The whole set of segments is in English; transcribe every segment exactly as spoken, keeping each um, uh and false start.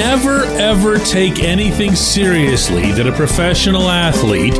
never, ever take anything seriously that a professional athlete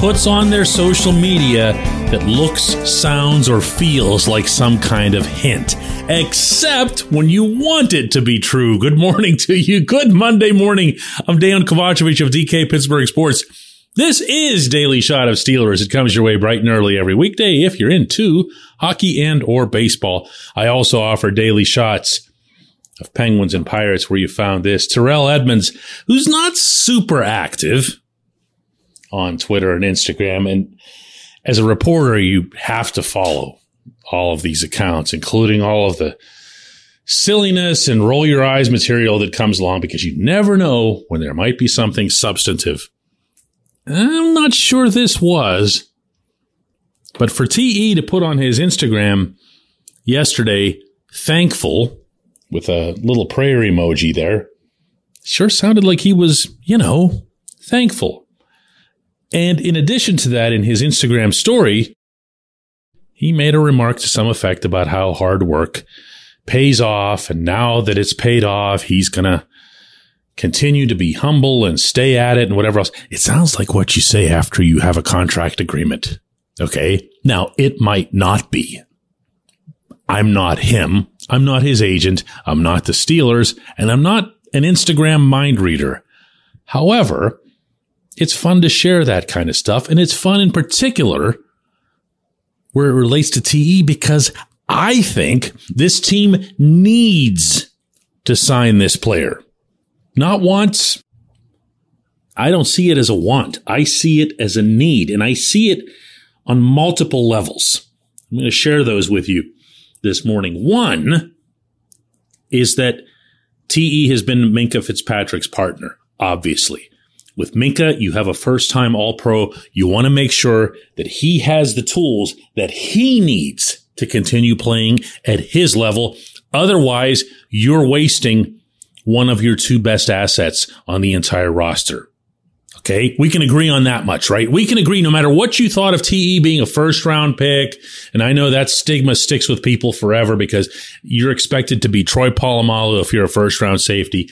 puts on their social media that looks, sounds, or feels like some kind of hint, except when you want it to be true. Good morning to you. Good Monday morning. I'm Dejan Kovacevic of D K Pittsburgh Sports. This is Daily Shot of Steelers. It comes your way bright and early every weekday if you're into hockey and or baseball. I also offer daily shots of Penguins and Pirates where you found this. Terrell Edmunds, who's not super active on Twitter and Instagram, and as a reporter, you have to follow all of these accounts, including all of the silliness and roll your eyes material that comes along because you never know when there might be something substantive. I'm not sure this was, but for T E to put on his Instagram yesterday, thankful, with a little prayer emoji there, sure sounded like he was, you know, thankful. And in addition to that, in his Instagram story, he made a remark to some effect about how hard work pays off, and now that it's paid off, he's going to continue to be humble and stay at it and whatever else. It sounds like what you say after you have a contract agreement. Okay. Now, it might not be. I'm not him. I'm not his agent. I'm not the Steelers. And I'm not an Instagram mind reader. However, it's fun to share that kind of stuff. And it's fun in particular where it relates to T E because I think this team needs to sign this player. Not wants. I don't see it as a want. I see it as a need, and I see it on multiple levels. I'm going to share those with you this morning. One is that T E has been Minkah Fitzpatrick's partner, obviously. With Minkah, you have a first-time All-Pro. You want to make sure that he has the tools that he needs to continue playing at his level. Otherwise, you're wasting one of your two best assets on the entire roster. Okay. We can agree on that much, right? We can agree no matter what you thought of T E being a first round pick. And I know that stigma sticks with people forever because you're expected to be Troy Polamalu if you're a first round safety.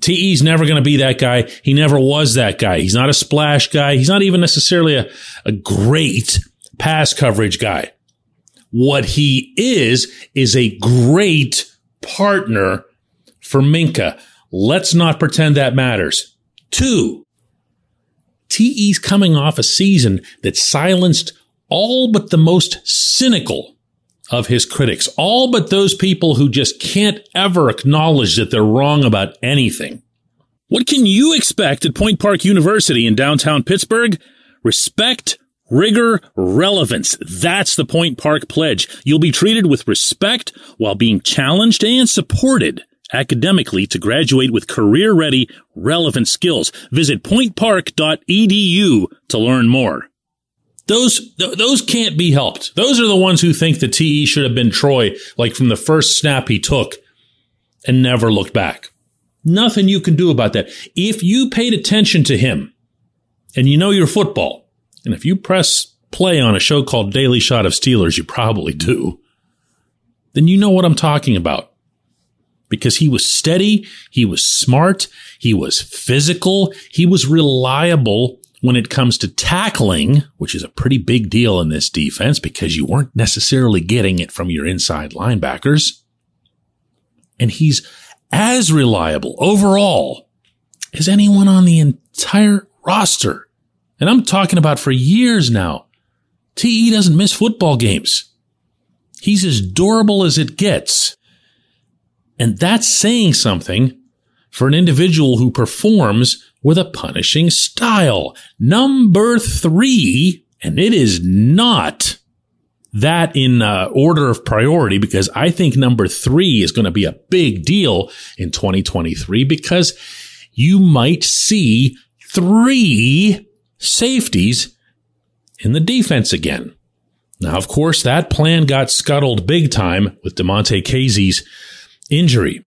T E's never going to be that guy. He never was that guy. He's not a splash guy. He's not even necessarily a, a great pass coverage guy. What he is, is a great partner for Minkah. Let's not pretend that matters. Two, T E's coming off a season that silenced all but the most cynical of his critics, all but those people who just can't ever acknowledge that they're wrong about anything. What can you expect at Point Park University in downtown Pittsburgh? Respect, rigor, relevance. That's the Point Park Pledge. You'll be treated with respect while being challenged and supported academically to graduate with career-ready, relevant skills. Visit point park dot e d u to learn more. Those th- those can't be helped. Those are the ones who think the T E should have been Troy, like from the first snap he took and never looked back. Nothing you can do about that. If you paid attention to him and you know your football, and if you press play on a show called Daily Shot of Steelers, you probably do, then you know what I'm talking about. Because he was steady, he was smart, he was physical, he was reliable when it comes to tackling, which is a pretty big deal in this defense because you weren't necessarily getting it from your inside linebackers. And he's as reliable overall as anyone on the entire roster. And I'm talking about for years now. T E doesn't miss football games. He's as durable as it gets. And that's saying something for an individual who performs with a punishing style. Number three, and it is not that in uh, order of priority, because I think number three is going to be a big deal in twenty twenty-three because you might see three safeties in the defense again. Now, of course, that plan got scuttled big time with DeMonte Casey's injury.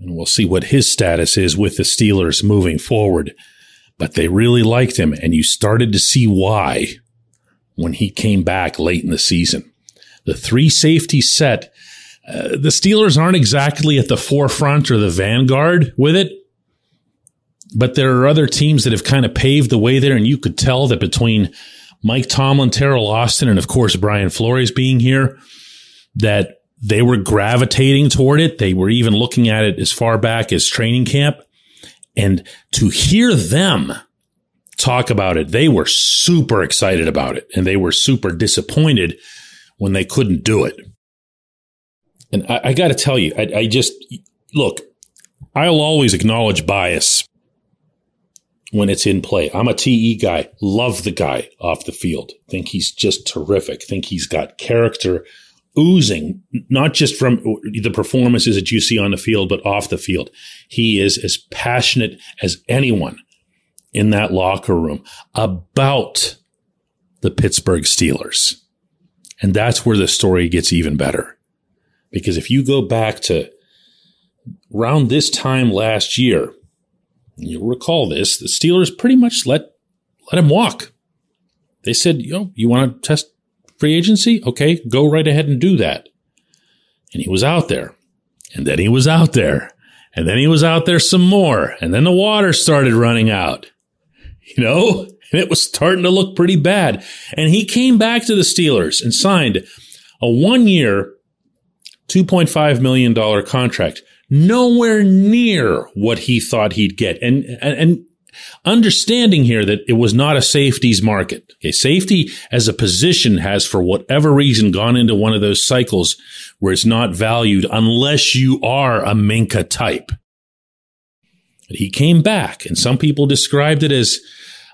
And we'll see what his status is with the Steelers moving forward. But they really liked him, and you started to see why when he came back late in the season. The three safety set uh, the Steelers aren't exactly at the forefront or the vanguard with it, but there are other teams that have kind of paved the way there, and you could tell that between Mike Tomlin, Terrell Austin, and of course Brian Flores being here, that they were gravitating toward it. They were even looking at it as far back as training camp. And to hear them talk about it, they were super excited about it, and they were super disappointed when they couldn't do it. And I, I got to tell you, I, I just, look, I'll always acknowledge bias when it's in play. I'm a T E guy, love the guy off the field, think he's just terrific, think he's got character oozing, not just from the performances that you see on the field, but off the field. He is as passionate as anyone in that locker room about the Pittsburgh Steelers. And that's where the story gets even better. Because if you go back to around this time last year, you'll recall this, the Steelers pretty much let, let him walk. They said, you know, you want to test free agency? Okay, go right ahead and do that. And he was out there. And then he was out there. And then he was out there some more. And then the water started running out. You know, and it was starting to look pretty bad. And he came back to the Steelers and signed a one-year, two point five million dollars contract. Nowhere near what he thought he'd get. And, and, and understanding here that it was not a safeties market. Okay, safety as a position has, for whatever reason, gone into one of those cycles where it's not valued unless you are a Minkah type. But he came back, and some people described it as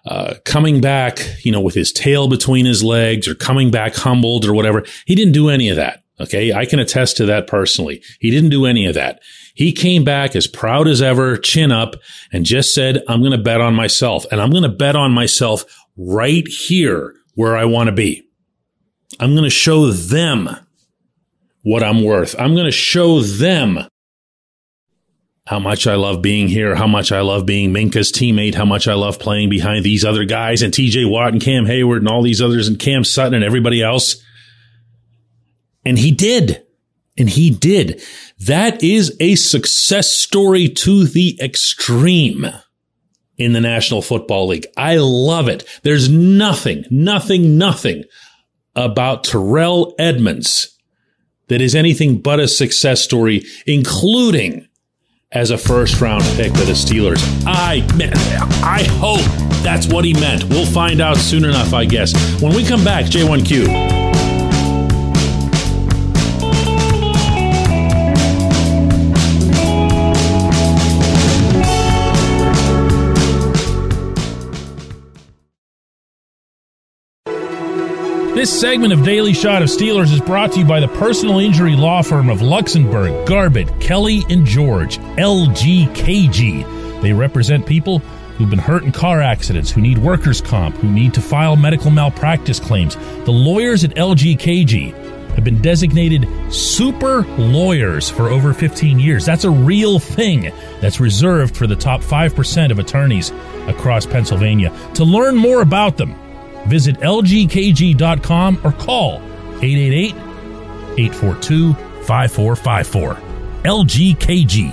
uh, coming back, you know, with his tail between his legs or coming back humbled or whatever. He didn't do any of that. Okay, I can attest to that personally. He didn't do any of that. He came back as proud as ever, chin up, and just said, I'm going to bet on myself. And I'm going to bet on myself right here where I want to be. I'm going to show them what I'm worth. I'm going to show them how much I love being here, how much I love being Minkah's teammate, how much I love playing behind these other guys and T J Watt and Cam Hayward and all these others and Cam Sutton and everybody else. And he did. And he did. That is a success story to the extreme in the National Football League. I love it. There's nothing, nothing, nothing about Terrell Edmunds that is anything but a success story, including as a first-round pick for the Steelers. I meant, I hope that's what he meant. We'll find out soon enough, I guess. When we come back, J one Q. This segment of Daily Shot of Steelers is brought to you by the personal injury law firm of Luxembourg, Garbett, Kelly, and George, L G K G. They represent people who've been hurt in car accidents, who need workers' comp, who need to file medical malpractice claims. The lawyers at L G K G have been designated super lawyers for over fifteen years. That's a real thing that's reserved for the top five percent of attorneys across Pennsylvania. To learn more about them, visit L G K G dot com or call eight eight eight, eight four two, five four five four. L G K G.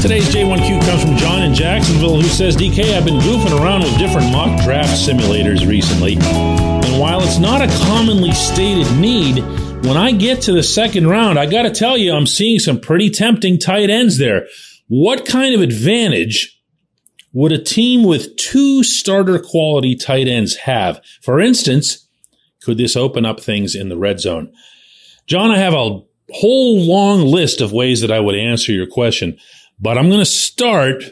Today's J one Q comes from John in Jacksonville, who says, D K, I've been goofing around with different mock draft simulators recently, and while it's not a commonly stated need, when I get to the second round, I got to tell you, I'm seeing some pretty tempting tight ends there. What kind of advantage would a team with two starter quality tight ends have? For instance, could this open up things in the red zone? John, I have a whole long list of ways that I would answer your question, but I'm going to start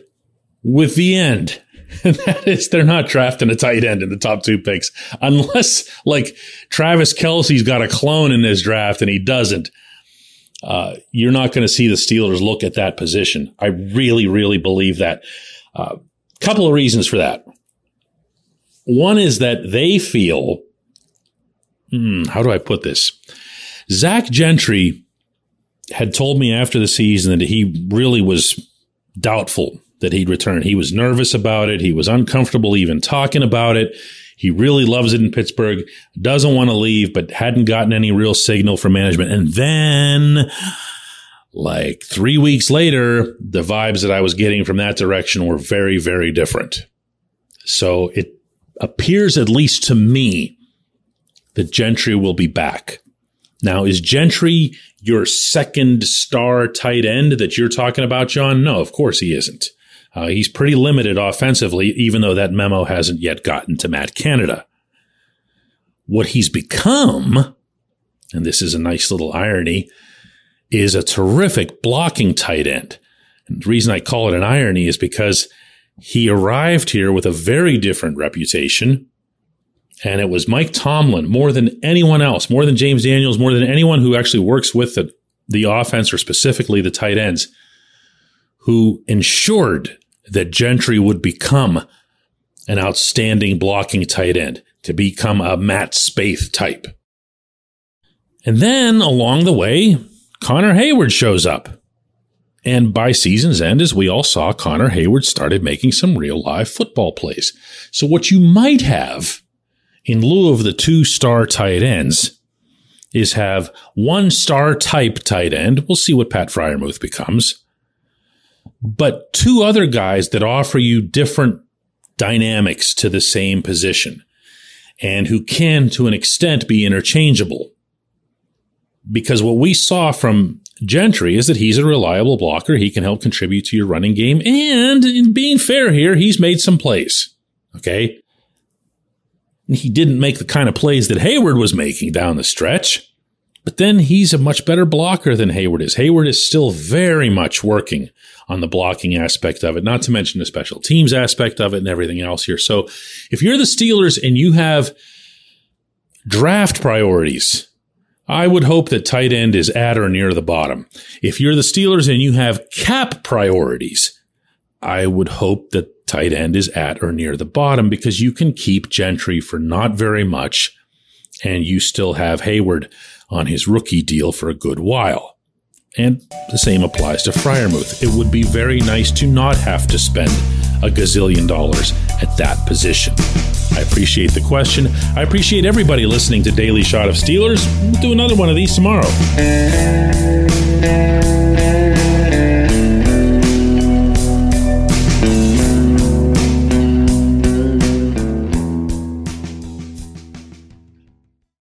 with the end. And that is, they're not drafting a tight end in the top two picks. Unless, like, Travis Kelce's got a clone in his draft and he doesn't. Uh, you're not going to see the Steelers look at that position. I really, really believe that. A uh, couple of reasons for that. One is that they feel, hmm, how do I put this? Zach Gentry had told me after the season that he really was doubtful that he'd return. He was nervous about it. He was uncomfortable even talking about it. He really loves it in Pittsburgh, doesn't want to leave, but hadn't gotten any real signal from management. And then, like three weeks later, the vibes that I was getting from that direction were very, very different. So it appears, at least to me, that Gentry will be back. Now, is Gentry your second star tight end that you're talking about, John? No, of course he isn't. Uh, he's pretty limited offensively, even though that memo hasn't yet gotten to Matt Canada. What he's become, and this is a nice little irony, is a terrific blocking tight end. And the reason I call it an irony is because he arrived here with a very different reputation, and it was Mike Tomlin, more than anyone else, more than James Daniels, more than anyone who actually works with the, the offense or specifically the tight ends, who ensured that Gentry would become an outstanding blocking tight end, to become a Matt Spaeth type. And then along the way, Connor Hayward shows up. And by season's end, as we all saw, Connor Hayward started making some real live football plays. So what you might have, in lieu of the two-star tight ends, is have one-star type tight end. We'll see what Pat Fryermuth becomes. But two other guys that offer you different dynamics to the same position and who can, to an extent, be interchangeable. Because what we saw from Gentry is that he's a reliable blocker. He can help contribute to your running game. And in being fair here, he's made some plays. Okay? He didn't make the kind of plays that Hayward was making down the stretch. But then he's a much better blocker than Hayward is. Hayward is still very much working on the blocking aspect of it, not to mention the special teams aspect of it and everything else here. So if you're the Steelers and you have draft priorities, I would hope that tight end is at or near the bottom. If you're the Steelers and you have cap priorities, I would hope that tight end is at or near the bottom, because you can keep Gentry for not very much and you still have Hayward on his rookie deal for a good while. And the same applies to Fryermuth. It would be very nice to not have to spend a gazillion dollars at that position. I appreciate the question. I appreciate everybody listening to Daily Shot of Steelers. We'll do another one of these tomorrow.